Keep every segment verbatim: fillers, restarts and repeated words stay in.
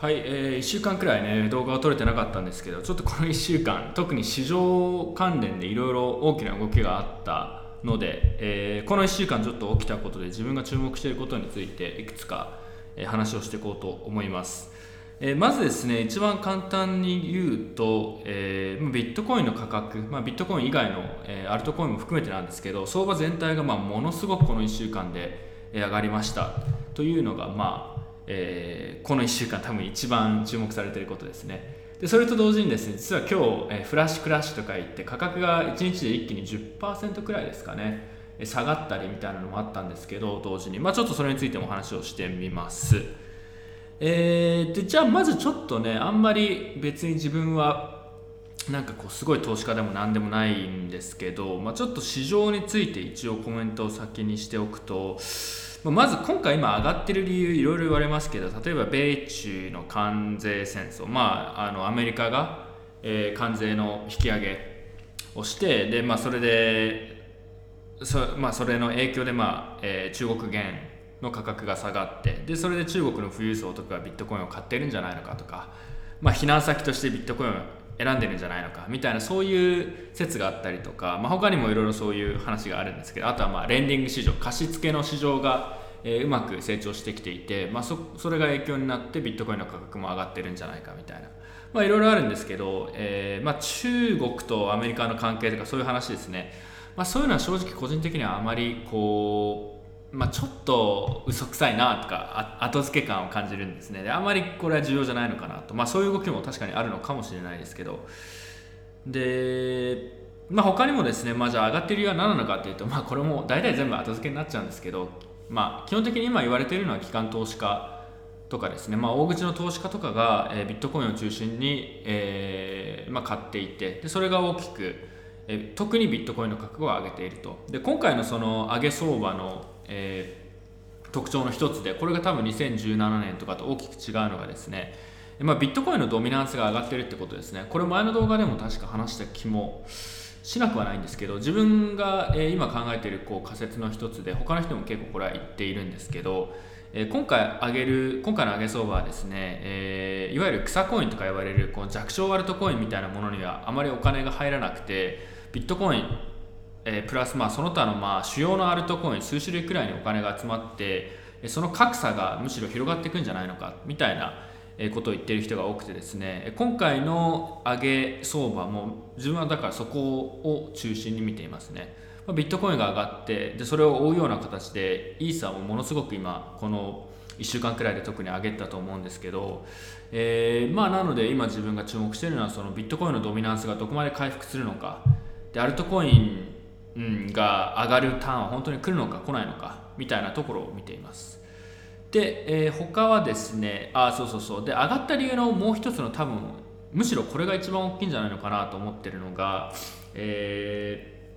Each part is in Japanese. はい、えー、いっしゅうかんくらいね動画は撮れてなかったんですけど、ちょっとこのいっしゅうかん特に市場関連でいろいろ大きな動きがあったので、えー、このいっしゅうかんちょっと起きたことで自分が注目していることについていくつか話をしていこうと思います。えー、まずですね、一番簡単に言うと、えー、ビットコインの価格、まあ、ビットコイン以外の、えー、アルトコインも含めてなんですけど、相場全体がまあものすごくこのいっしゅうかんで上がりましたというのがまあえー、このいっしゅうかん多分一番注目されていることですね。でそれと同時にですね、実は今日、えー、フラッシュクラッシュとか言って価格がいちにちで一気に じゅっパーセント くらいですかね、えー、下がったりみたいなのもあったんですけど、同時に、まあ、ちょっとそれについても話をしてみます。えー、でじゃあまずちょっとね、あんまり別に自分はなんかこうすごい投資家でもなんでもないんですけど、まあ、ちょっと市場について一応コメントを先にしておくと、まず今回今上がってる理由いろいろ言われますけど、例えば米中の関税戦争、まあ、あのアメリカが、えー、関税の引き上げをしてで、まあ、それで そ,、まあ、それの影響で、まあえー、中国元の価格が下がって、でそれで中国の富裕層とかがビットコインを買ってるんじゃないのかとか、まあ、避難先としてビットコインを選んでるんじゃないのかみたいな、そういう説があったりとか、まあ、他にもいろいろそういう話があるんですけど、あとはまあレンディング市場、貸し付けの市場が、えー、うまく成長してきていて、まあ、そ, それが影響になってビットコインの価格も上がってるんじゃないかみたいな、いろいろあるんですけど、えーまあ、中国とアメリカの関係とかそういう話ですね、まあ、そういうのは正直個人的にはあまりこう、まあ、ちょっと嘘くさいなとか後付け感を感じるんですね。であまりこれは重要じゃないのかなと、まあ、そういう動きも確かにあるのかもしれないですけど、でまあ、他にもですね、まあ、じゃあ上がってる理由は何なのかというと、まあ、これも大体全部後付けになっちゃうんですけど、まあ、基本的に今言われているのは機関投資家とかですね、まあ、大口の投資家とかが、えー、ビットコインを中心に、えーまあ、買っていて、でそれが大きく、えー、特にビットコインの価格を上げていると。で今回のその上げ相場の、えー、特徴の一つで、これが多分にせんじゅうななねんとかと大きく違うのがですね、まあ、ビットコインのドミナンスが上がっているってことですね。これ前の動画でも確か話した気もしなくはないんですけど、自分が今考えているこう仮説の一つで、他の人も結構これは言っているんですけど、今回上げる今回の上げ相場はですね、えー、いわゆる草コインとか言われるこう弱小アルトコインみたいなものにはあまりお金が入らなくて、ビットコイン、えー、プラスまあその他のまあ主要のアルトコイン数種類くらいにお金が集まって、その格差がむしろ広がっていくんじゃないのかみたいなことを言っている人が多くてですね、今回の上げ相場も自分はだからそこを中心に見ていますね。ビットコインが上がって、でそれを追うような形でイーサーもものすごく今このいっしゅうかんくらいで特に上げたと思うんですけど、えー、まあなので今自分が注目しているのは、そのビットコインのドミナンスがどこまで回復するのか、でアルトコインが上がるターンは本当に来るのか来ないのかみたいなところを見ています。で、えー、他はですね、あそうそうそうで上がった理由のもう一つの、多分むしろこれが一番大きいんじゃないのかなと思ってるのが、え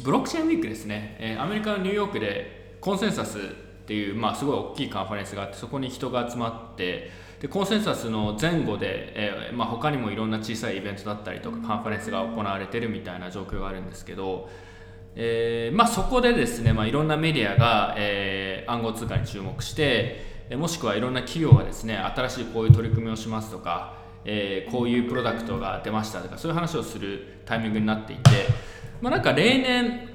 ー、ブロックチェーンウィークですね。えー、アメリカのニューヨークでコンセンサスっていう、まあ、すごい大きいカンファレンスがあって、そこに人が集まって、でコンセンサスの前後で、えーまあ、他にもいろんな小さいイベントだったりとかカンファレンスが行われてるみたいな状況があるんですけど、えーまあ、そこでですね、まあ、いろんなメディアが、えー、暗号通貨に注目して、もしくはいろんな企業がですね、新しいこういう取り組みをしますとか、えー、こういうプロダクトが出ましたとか、そういう話をするタイミングになっていて、まあ、なんか例年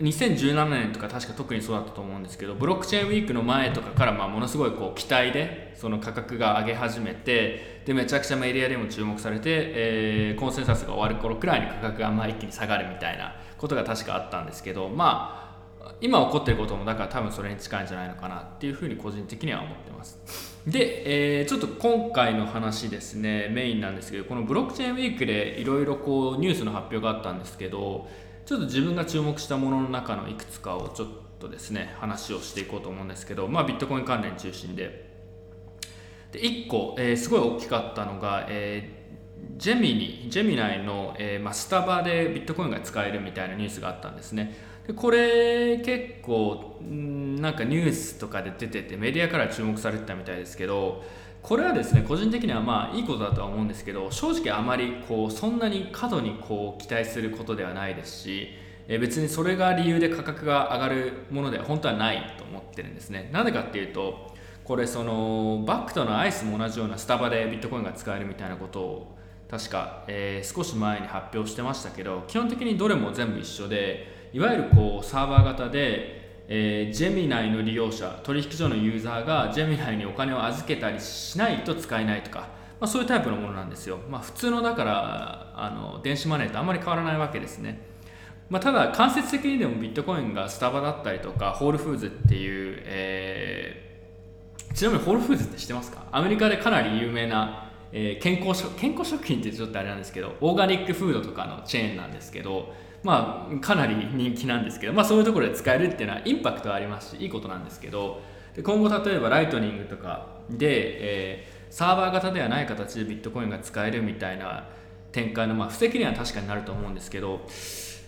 にせんじゅうななねんとか確か特にそうだったと思うんですけど、ブロックチェーンウィークの前とかからまあものすごいこう期待でその価格が上げ始めて、でめちゃくちゃメディアでも注目されて、えー、コンセンサスが終わる頃くらいに価格がまあ一気に下がるみたいなことが確かあったんですけど、まあ今起こっていることもだから多分それに近いんじゃないのかなっていうふうに個人的には思ってます。で、えー、ちょっと今回の話ですね、メインなんですけど、このブロックチェーンウィークでいろいろこうニュースの発表があったんですけど、ちょっと自分が注目したものの中のいくつかをちょっとですね話をしていこうと思うんですけど、まあ、ビットコイン関連中心で、でいっこ、えー、すごい大きかったのが、えー、ジェミニジェミナイの、えーまあ、スタバでビットコインが使えるみたいなニュースがあったんですね。でこれ結構なんかニュースとかで出ててメディアから注目されてたみたいですけど、これはですね個人的にはまあいいことだとは思うんですけど、正直あまりこうそんなに過度にこう期待することではないですし、え別にそれが理由で価格が上がるものでは本当はないと思ってるんですね。なぜかっていうと、これそのバックとのアイスも同じようなスタバでビットコインが使えるみたいなことを確か、えー、少し前に発表してましたけど、基本的にどれも全部一緒で、いわゆるこうサーバー型で、えー、ジェミナイの利用者、取引所のユーザーがジェミナイにお金を預けたりしないと使えないとか、まあ、そういうタイプのものなんですよ。まあ、普通のだからあの電子マネーとあんまり変わらないわけですね。まあ、ただ間接的にでもビットコインがスタバだったりとかホールフーズっていう、えー、ちなみにホールフーズって知ってますか？アメリカでかなり有名な、えー、健康食、健康食品ってちょっとあれなんですけど、オーガニックフードとかのチェーンなんですけど、まあ、かなり人気なんですけど、まあ、そういうところで使えるっていうのはインパクトはありますしいいことなんですけど、で今後例えばライトニングとかで、えー、サーバー型ではない形でビットコインが使えるみたいな展開の、まあ、布石には確かになると思うんですけど、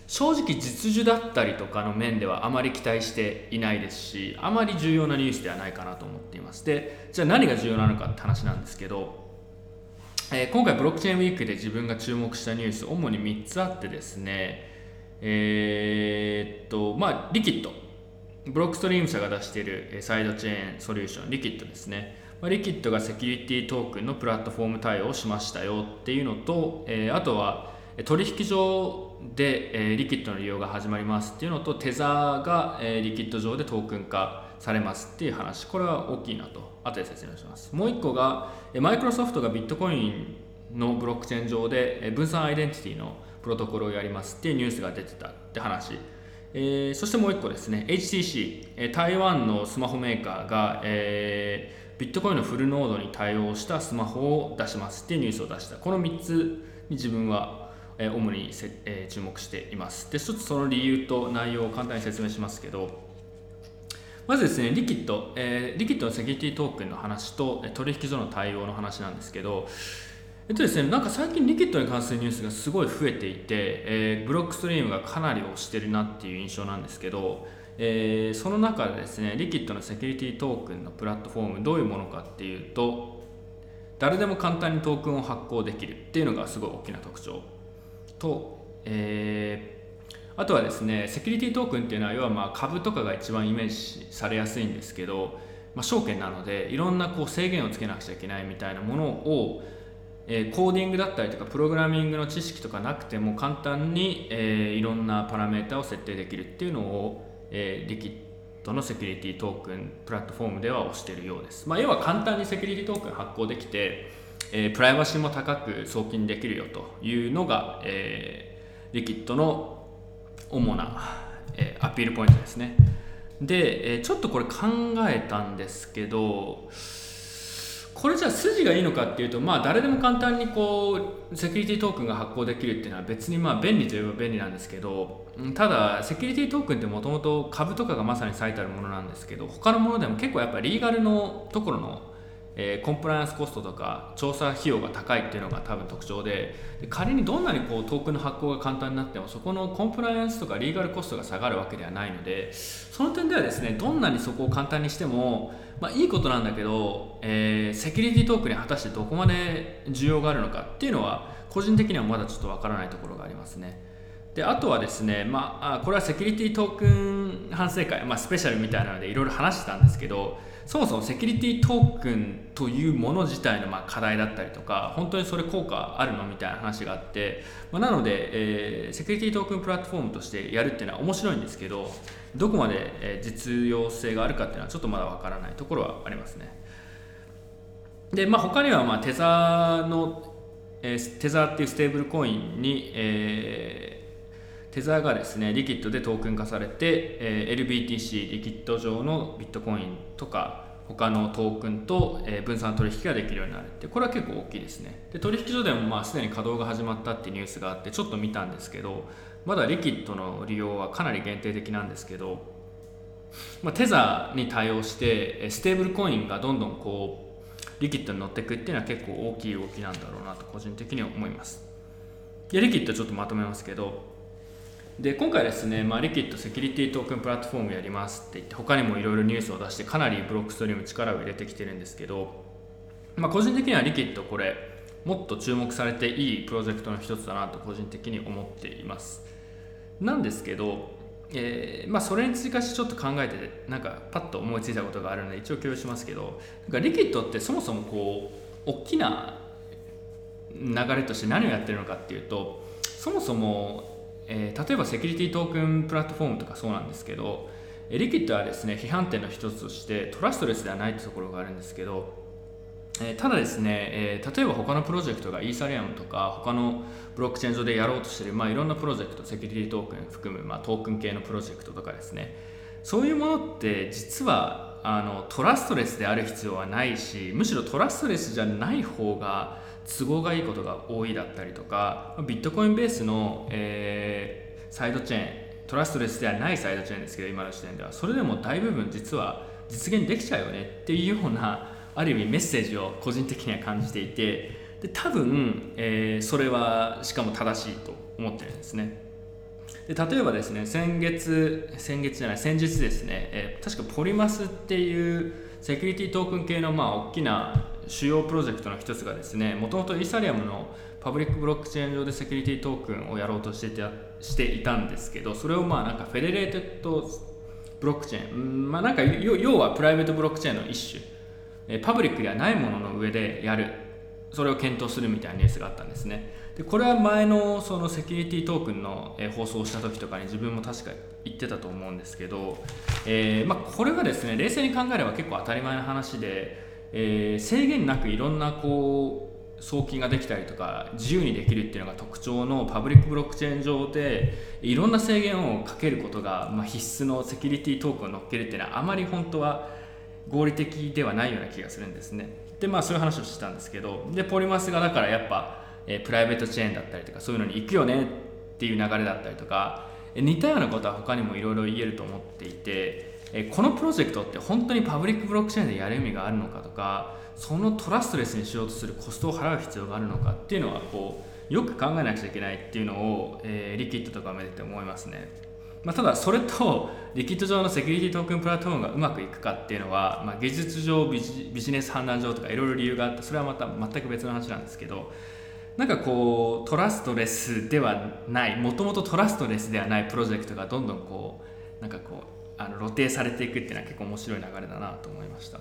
正直実需だったりとかの面ではあまり期待していないですし、あまり重要なニュースではないかなと思っています。で、じゃあ何が重要なのかって話なんですけど、えー、今回ブロックチェーンウィークで自分が注目したニュース、主にみっつあってですね、えー、っとまあリキッド、ブロックストリーム社が出しているサイドチェーンソリューション、リキッドですね。リキッドがセキュリティトークンのプラットフォーム対応をしましたよっていうのと、えー、あとは取引所で、えー、リキッドの利用が始まりますっていうのと、テザーが、えー、リキッド上でトークン化されますっていう話、これは大きいなと後で説明します。もう一個がマイクロソフトがビットコインのブロックチェーン上で、えー、分散アイデンティティのプロトコルをやりますっていうニュースが出てたって話、えー、そしてもう一個ですね、 エイチティーシー、えー、台湾のスマホメーカーが、えービットコインのフルノードに対応したスマホを出しますっていうニュースを出した。このみっつに自分は主に注目しています。で、ちょっとその理由と内容を簡単に説明しますけど、まずですね、リキッド、えー、リキッドのセキュリティトークンの話と取引所の対応の話なんですけど、えっとですね、なんか最近リキッドに関するニュースがすごい増えていて、えー、ブロックストリームがかなり推してるなっていう印象なんですけど、えー、その中でですね、リキッドのセキュリティトークンのプラットフォーム、どういうものかっていうと、誰でも簡単にトークンを発行できるっていうのがすごい大きな特徴と、えー、あとはですね、セキュリティトークンっていうのは要はまあ株とかが一番イメージされやすいんですけど、まあ、証券なのでいろんなこう制限をつけなくちゃいけないみたいなものを、えー、コーディングだったりとかプログラミングの知識とかなくても簡単に、えー、いろんなパラメータを設定できるっていうのをえー、リキッドのセキュリティトークンプラットフォームでは推しているようです。まあ、要は簡単にセキュリティトークン発行できて、えー、プライバシーも高く送金できるよというのが、えー、リキッドの主な、えー、アピールポイントですね。で、えー、ちょっとこれ考えたんですけど、これじゃあ筋がいいのかっていうと、まあ、誰でも簡単にこうセキュリティトークンが発行できるっていうのは別にまあ便利といえば便利なんですけど、ただセキュリティトークンってもともと株とかがまさに最たるものなんですけど、他のものでも結構やっぱりリーガルのところの、えー、コンプライアンスコストとか調査費用が高いっていうのが多分特徴 で, で仮にどんなにこうトークンの発行が簡単になってもそこのコンプライアンスとかリーガルコストが下がるわけではないので、その点ではですね、どんなにそこを簡単にしてもまあ、いいことなんだけど、えー、セキュリティトークンに果たしてどこまで需要があるのかっていうのは個人的にはまだちょっとわからないところがありますね。で、あとはですね、まあ、これはセキュリティトークン反省会、まあ、スペシャルみたいなのでいろいろ話してたんですけど、そもそもセキュリティトークンというもの自体のまあ課題だったりとか、本当にそれ効果あるのみたいな話があって、まあ、なので、えー、セキュリティトークンプラットフォームとしてやるっていうのは面白いんですけど、どこまで実用性があるかっていうのはちょっとまだわからないところはありますね。で、まあ、他にはまあテザーの、えー、テザーっていうステーブルコインに、えーテザーがですね、リキッドでトークン化されて、えー、エルビーティーシー、リキッド上のビットコインとか他のトークンと、えー、分散取引ができるようになるって、これは結構大きいですね。で、取引所でもまあすでに稼働が始まったっていうニュースがあってちょっと見たんですけど、まだリキッドの利用はかなり限定的なんですけど、まあ、テザーに対応してステーブルコインがどんどんこうリキッドに乗っていくっていうのは結構大きい動きなんだろうなと個人的に思います。で、リキッドちょっとまとめますけど、で今回ですね、まあ、リキッドセキュリティトークンプラットフォームやりますって言って他にもいろいろニュースを出してかなりブロックストリーム力を入れてきてるんですけど、まあ、個人的にはリキッドこれもっと注目されていいプロジェクトの一つだなと個人的に思っています。なんですけど、えーまあ、それに追加してちょっと考えてなんかパッと思いついたことがあるので一応共有しますけど、なんかリキッドってそもそもこう大きな流れとして何をやってるのかっていうと、そもそも、えー、例えばセキュリティトークンプラットフォームとかそうなんですけど、リキッドはですね批判点の一つとしてトラストレスではないというところがあるんですけど、えー、ただですね、えー、例えば他のプロジェクトがイーサリアムとか他のブロックチェーン上でやろうとしている、まあ、いろんなプロジェクト、セキュリティトークン含む、まあ、トークン系のプロジェクトとかですね、そういうものって実はあのトラストレスである必要はないし、むしろトラストレスじゃない方が都合がいいことが多いだったりとか、ビットコインベースの、えー、サイドチェーン、トラストレスではないサイドチェーンですけど今の時点ではそれでも大部分実は実現できちゃうよねっていうようなある意味メッセージを個人的には感じていて、で多分、えー、それはしかも正しいと思ってるんですね。で例えばですね先月先月じゃない先日ですね、えー、確かポリマスっていうセキュリティトークン系のまあ大きな主要プロジェクトの一つがですね、もともとイーサリアムのパブリックブロックチェーン上でセキュリティトークンをやろうとしていた、していたんですけど、それをまあなんかフェデレーテッドブロックチェーン、まあ、なんか要はプライベートブロックチェーンの一種、パブリックではないものの上でやる、それを検討するみたいなニュースがあったんですね。でこれは前のそのセキュリティトークンの放送をした時とかに自分も確か言ってたと思うんですけど、えーまあ、これはですね冷静に考えれば結構当たり前の話で、えー、制限なくいろんなこう送金ができたりとか自由にできるっていうのが特徴のパブリックブロックチェーン上でいろんな制限をかけることが、まあ、必須のセキュリティトークンを乗っけるっていうのはあまり本当は合理的ではないような気がするんですね。でまあそういう話をしてたんですけど、でポリマスがだからやっぱ、えー、プライベートチェーンだったりとかそういうのに行くよねっていう流れだったりとか、えー、似たようなことは他にもいろいろ言えると思っていて、えー、このプロジェクトって本当にパブリックブロックチェーンでやる意味があるのかとか、そのトラストレスにしようとするコストを払う必要があるのかっていうのはこうよく考えなくちゃいけないっていうのを、えー、リキッドとかめでて思いますね。まあ、ただそれとリキッド上のセキュリティトークンプラットフォームがうまくいくかっていうのは、まあ、技術上ビジ、ビジネス判断上とかいろいろ理由があって、それはまた全く別の話なんですけど、なんかこうトラストレスではない、もともとトラストレスではないプロジェクトがどんどんこうなんかこうあの露呈されていくっていうのは結構面白い流れだなと思いました。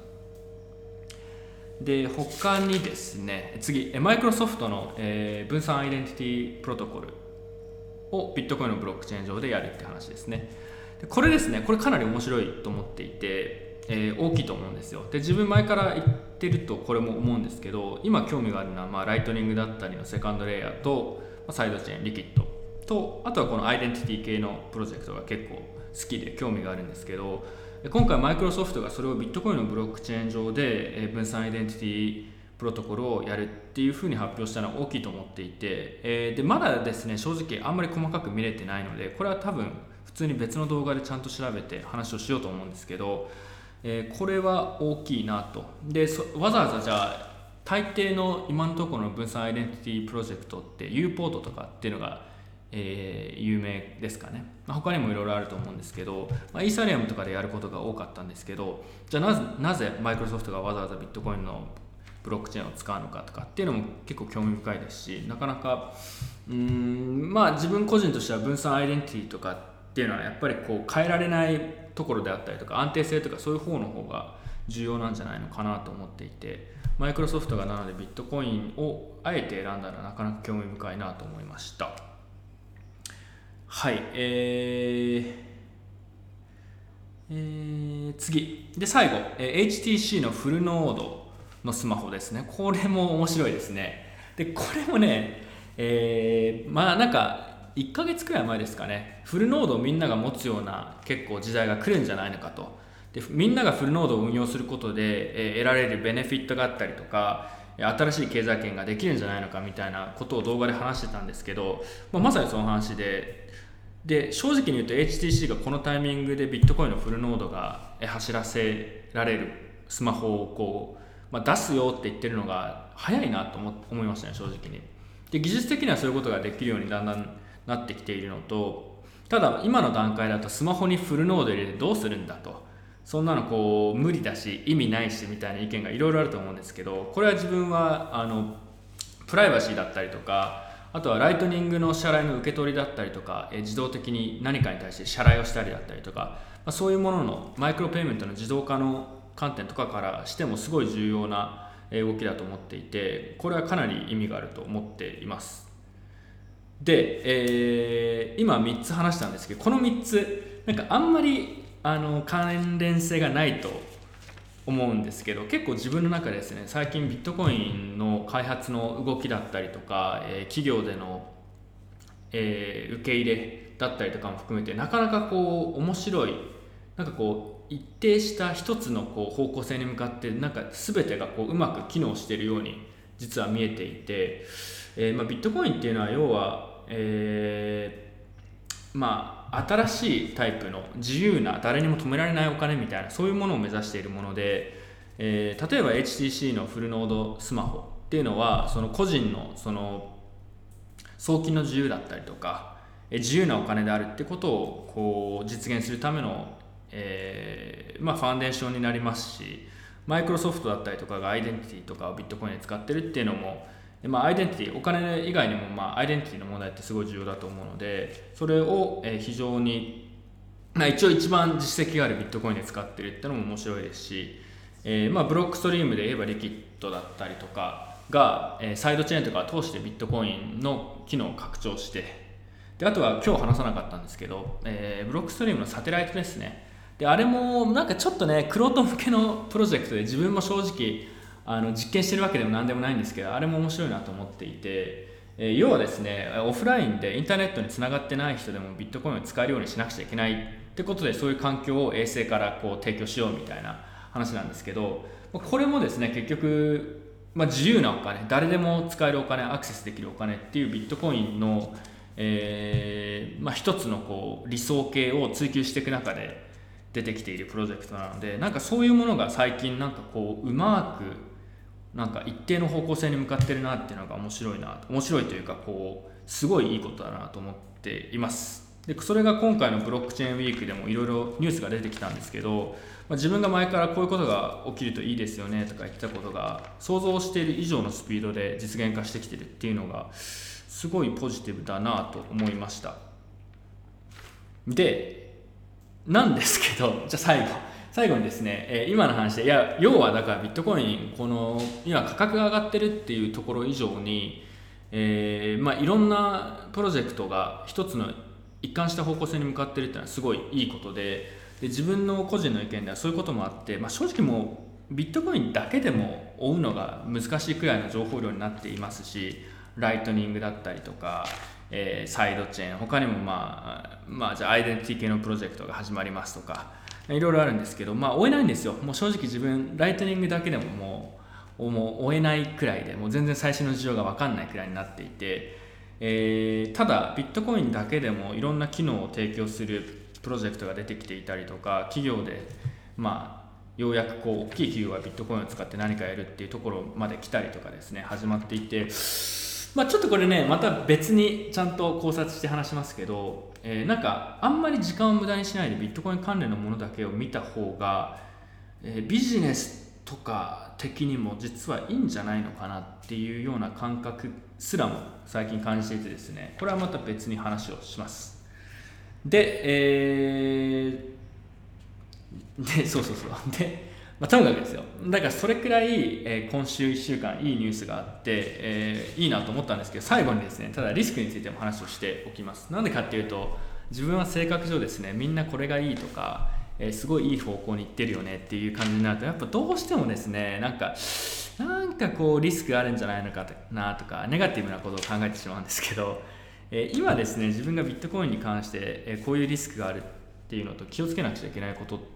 で他にですね、次マイクロソフトの、えー、分散アイデンティティプロトコルをビットコインのブロックチェーン上でやるって話ですね。でこれですね、これかなり面白いと思っていて、えー、大きいと思うんですよ。で自分前から言ってるとこれも思うんですけど、今興味があるのは、まあ、ライトニングだったりのセカンドレイヤーと、まあ、サイドチェーンリキッドと、あとはこのアイデンティティ系のプロジェクトが結構好きで興味があるんですけど、今回マイクロソフトがそれをビットコインのブロックチェーン上で、えー、分散アイデンティティプロトコルをやるっていう風に発表したのは大きいと思っていて、えー、でまだですね正直あんまり細かく見れてないので、これは多分普通に別の動画でちゃんと調べて話をしようと思うんですけど、えー、これは大きいなと。でわざわざじゃあ大抵の今のところの分散アイデンティティプロジェクトって U ポートとかっていうのが、えー、有名ですかね。他にもいろいろあると思うんですけど、まあ、イーサリアムとかでやることが多かったんですけど、じゃあなぜ、なぜマイクロソフトがわざわざビットコインのブロックチェーンを使うのかとかっていうのも結構興味深いですし、なかなかうーんまあ自分個人としては分散アイデンティティとかっていうのはやっぱりこう変えられないところであったりとか安定性とかそういう方の方が重要なんじゃないのかなと思っていて、マイクロソフトがなのでビットコインをあえて選んだのはなかなか興味深いなと思いました。はい、えーえー、次で最後、えー、エイチティーシー のフルノードのスマホですね。これも面白いですね。でこれもね、えー、まあなんかいっかげつくらい前ですかね、フルノードをみんなが持つような結構時代が来るんじゃないのかと。でみんながフルノードを運用することで、えー、得られるベネフィットがあったりとか新しい経済圏ができるんじゃないのかみたいなことを動画で話してたんですけど、まあ、まさにその話で、で正直に言うと エイチティーシー がこのタイミングでビットコインのフルノードが走らせられるスマホをこうまあ、出すよって言ってるのが早いなと思いましたね、正直に。で技術的にはそういうことができるようにだんだんなってきているのと、ただ今の段階だとスマホにフルノード入れてどうするんだと、そんなのこう無理だし意味ないしみたいな意見がいろいろあると思うんですけど、これは自分はあのプライバシーだったりとかあとはライトニングの支払いの受け取りだったりとか、えー、自動的に何かに対して支払いをしたりだったりとか、まあ、そういうもののマイクロペイメントの自動化の観点とかからしてもすごい重要な動きだと思っていて、これはかなり意味があると思っています。で、えー、今みっつ話したんですけど、このみっつなんかあんまりあの関連性がないと思うんですけど、結構自分の中でですね、最近ビットコインの開発の動きだったりとか、えー、企業での、えー、受け入れだったりとかも含めて、なかなかこう面白い、なんかこう一定した一つのこう方向性に向かってなんか全てがこううまく機能しているように実は見えていて、えーまあビットコインっていうのは要は、えーまあ、新しいタイプの自由な誰にも止められないお金みたいな、そういうものを目指しているもので、えー、例えば エイチティーシー のフルノードスマホっていうのはその個人のその送金の自由だったりとか自由なお金であるってことをこう実現するためのえーまあ、ファンデーションになりますし、マイクロソフトだったりとかがアイデンティティとかをビットコインで使ってるっていうのも、まあ、アイデンティティ、お金以外にも、まあ、アイデンティティの問題ってすごい重要だと思うので、それを非常に、まあ、一応一番実績があるビットコインで使ってるっていうのも面白いですし、えーまあ、ブロックストリームで言えばリキッドだったりとかがサイドチェーンとかを通してビットコインの機能を拡張して、であとは今日話さなかったんですけど、えー、ブロックストリームのサテライトですね。であれもなんかちょっとね、玄人向けのプロジェクトで、自分も正直あの実験してるわけでも何でもないんですけど、あれも面白いなと思っていて、えー、要はですね、オフラインでインターネットにつながってない人でもビットコインを使えるようにしなくちゃいけないってことで、そういう環境を衛星からこう提供しようみたいな話なんですけど、これもですね、結局、まあ、自由なお金、誰でも使えるお金、アクセスできるお金っていうビットコインの、えーまあ、一つのこう理想形を追求していく中で出てきているプロジェクトなので、なんかそういうものが最近なんかこううまくなんか一定の方向性に向かってるなっていうのが面白いな、面白いというかこうすごいいいことだなと思っています。でそれが今回のブロックチェーンウィークでもいろいろニュースが出てきたんですけど、まあ、自分が前からこういうことが起きるといいですよねとか言ってたことが、想像している以上のスピードで実現化してきてるっていうのがすごいポジティブだなと思いました。でなんですけど、じゃあ最後最後にですね、えー、今の話で、いや要はだからビットコイン、この今価格が上がってるっていうところ以上に、えーまあ、いろんなプロジェクトが一つの一貫した方向性に向かってるっていうのはすごいいいことで、で自分の個人の意見ではそういうこともあって、まあ、正直もうビットコインだけでも追うのが難しいくらいの情報量になっていますし、ライトニングだったりとか、えー、サイドチェーン、他にもまあ、まあ、じゃあアイデンティティ系のプロジェクトが始まりますとか、いろいろあるんですけど、まあ追えないんですよ。もう正直自分ライトニングだけでももう、もう追えないくらいで、もう全然最新の事情が分かんないくらいになっていて、えー、ただビットコインだけでもいろんな機能を提供するプロジェクトが出てきていたりとか、企業でまあようやくこう大きい企業がビットコインを使って何かやるっていうところまで来たりとかですね、始まっていて、まあ、ちょっとこれね、また別にちゃんと考察して話しますけど、えー、なんかあんまり時間を無駄にしないでビットコイン関連のものだけを見た方が、えー、ビジネスとか的にも実はいいんじゃないのかなっていうような感覚すらも最近感じていてですね、これはまた別に話をします。で、えー、でそうそうそう。でまあ、とにかくですよ。だからそれくらい、えー、今週いっしゅうかんいいニュースがあって、えー、いいなと思ったんですけど、最後にですね、ただリスクについても話をしておきます。なんでかっていうと、自分は性格上ですね、みんなこれがいいとか、えー、すごいいい方向に行ってるよねっていう感じになると、やっぱどうしてもですね、なんかなんかこうリスクあるんじゃないのかなとか、ネガティブなことを考えてしまうんですけど、えー、今ですね、自分がビットコインに関して、えー、こういうリスクがあるっていうのと気をつけなくちゃいけないことって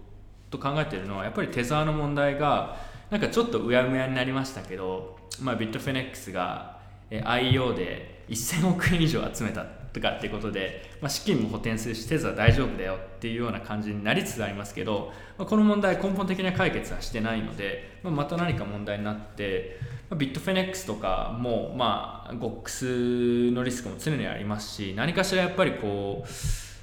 と考えているのは、やっぱりテザーの問題がなんかちょっとうやむやになりましたけど、まあ、ビットフェネックスが アイイーオー でせんおくえん以上集めたとかっていうことで、まあ、資金も補填するしテザー大丈夫だよっていうような感じになりつつありますけど、まあ、この問題根本的な解決はしてないので、まあ、また何か問題になって、まあ、ビットフェネックスとかも、まあ、ゴックス のリスクも常にありますし、何かしらやっぱりこう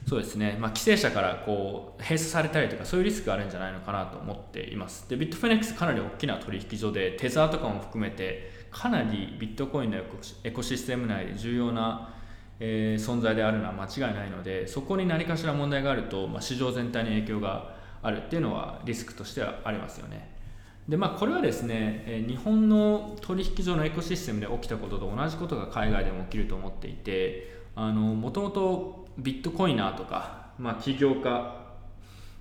そうですね、まあ、規制者からこう閉鎖されたりとか、そういうリスクがあるんじゃないのかなと思っています。でビットフェネックスかなり大きな取引所で、テザーとかも含めてかなりビットコインのエコシステム内で重要な存在であるのは間違いないので、そこに何かしら問題があると、まあ、市場全体に影響があるっていうのはリスクとしてはありますよね。で、まあ、これはですね、日本の取引所のエコシステムで起きたことと同じことが海外でも起きると思っていて、あのもともとビットコイナーとか、まあ、起業家、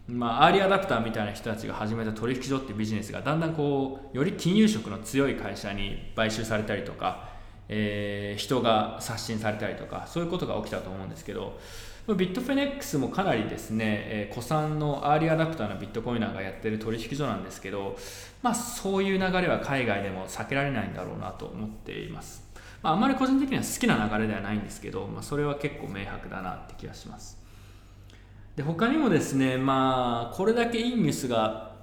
まあ、アーリーアダプターみたいな人たちが始めた取引所っていうビジネスがだんだんこうより金融色の強い会社に買収されたりとか、えー、人が刷新されたりとか、そういうことが起きたと思うんですけど、ビットフェネックスもかなりですね、古参のアーリーアダプターのビットコイナーがやってる取引所なんですけど、まあ、そういう流れは海外でも避けられないんだろうなと思っています。まあ、あまり個人的には好きな流れではないんですけど、まあ、それは結構明白だなって気がします。で、他にもですね、まあ、これだけいいニュースが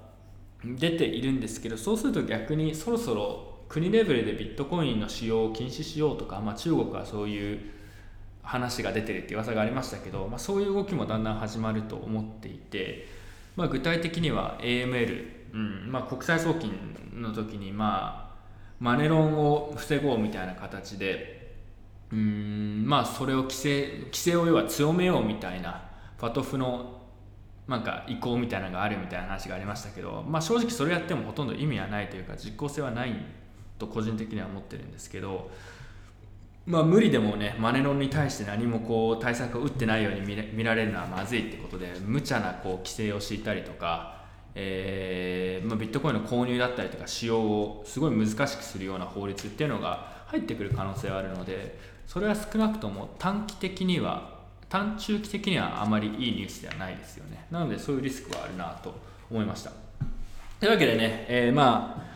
出ているんですけど、そうすると逆にそろそろ国レベルでビットコインの使用を禁止しようとか、まあ、中国はそういう話が出てるって噂がありましたけど、まあ、そういう動きもだんだん始まると思っていて、まあ、具体的には エーエムエル、うんまあ、国際送金の時に、まあ、マネロンを防ごうみたいな形で、うんまあ、それを規制、規制を要は強めようみたいなファトフのなんか意向みたいなのがあるみたいな話がありましたけど、まあ、正直それやってもほとんど意味はないというか、実効性はないと個人的には思ってるんですけど、まあ、無理でもね、マネロンに対して何もこう対策を打ってないように見られるのはまずいってことで、無茶なこう規制を敷いたりとか、えーまあ、ビットコインの購入だったりとか使用をすごい難しくするような法律っていうのが入ってくる可能性はあるので、それは少なくとも短期的には短中期的にはあまりいいニュースではないですよね。なのでそういうリスクはあるなと思いました。というわけでね、えー、ま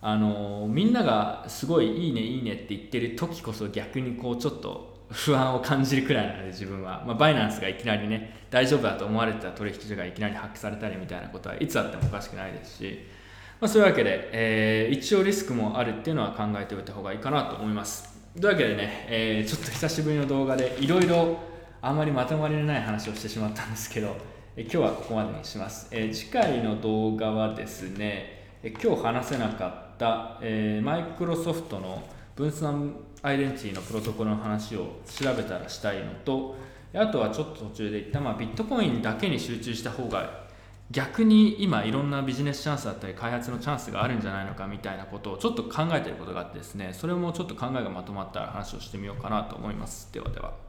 あ、あのー、みんながすごいいいねいいねって言ってる時こそ逆にこうちょっと不安を感じるくらいなので、自分は、まあ、バイナンスがいきなりね、大丈夫だと思われてた取引所がいきなり発揮されたりみたいなことはいつあってもおかしくないですし、まあ、そういうわけで、えー、一応リスクもあるっていうのは考えておいた方がいいかなと思います。というわけでね、えー、ちょっと久しぶりの動画でいろいろあまりまとまりのない話をしてしまったんですけど、え今日はここまでにします。え次回の動画はですね、え今日話せなかった、えー、マイクロソフトの分散アイデンティティのプロトコルの話を調べたらしたいのと、あとはちょっと途中で言った、まあ、ビットコインだけに集中した方が逆に今いろんなビジネスチャンスだったり開発のチャンスがあるんじゃないのかみたいなことをちょっと考えていることがあってですね、それもちょっと考えがまとまったら話をしてみようかなと思います。ではでは。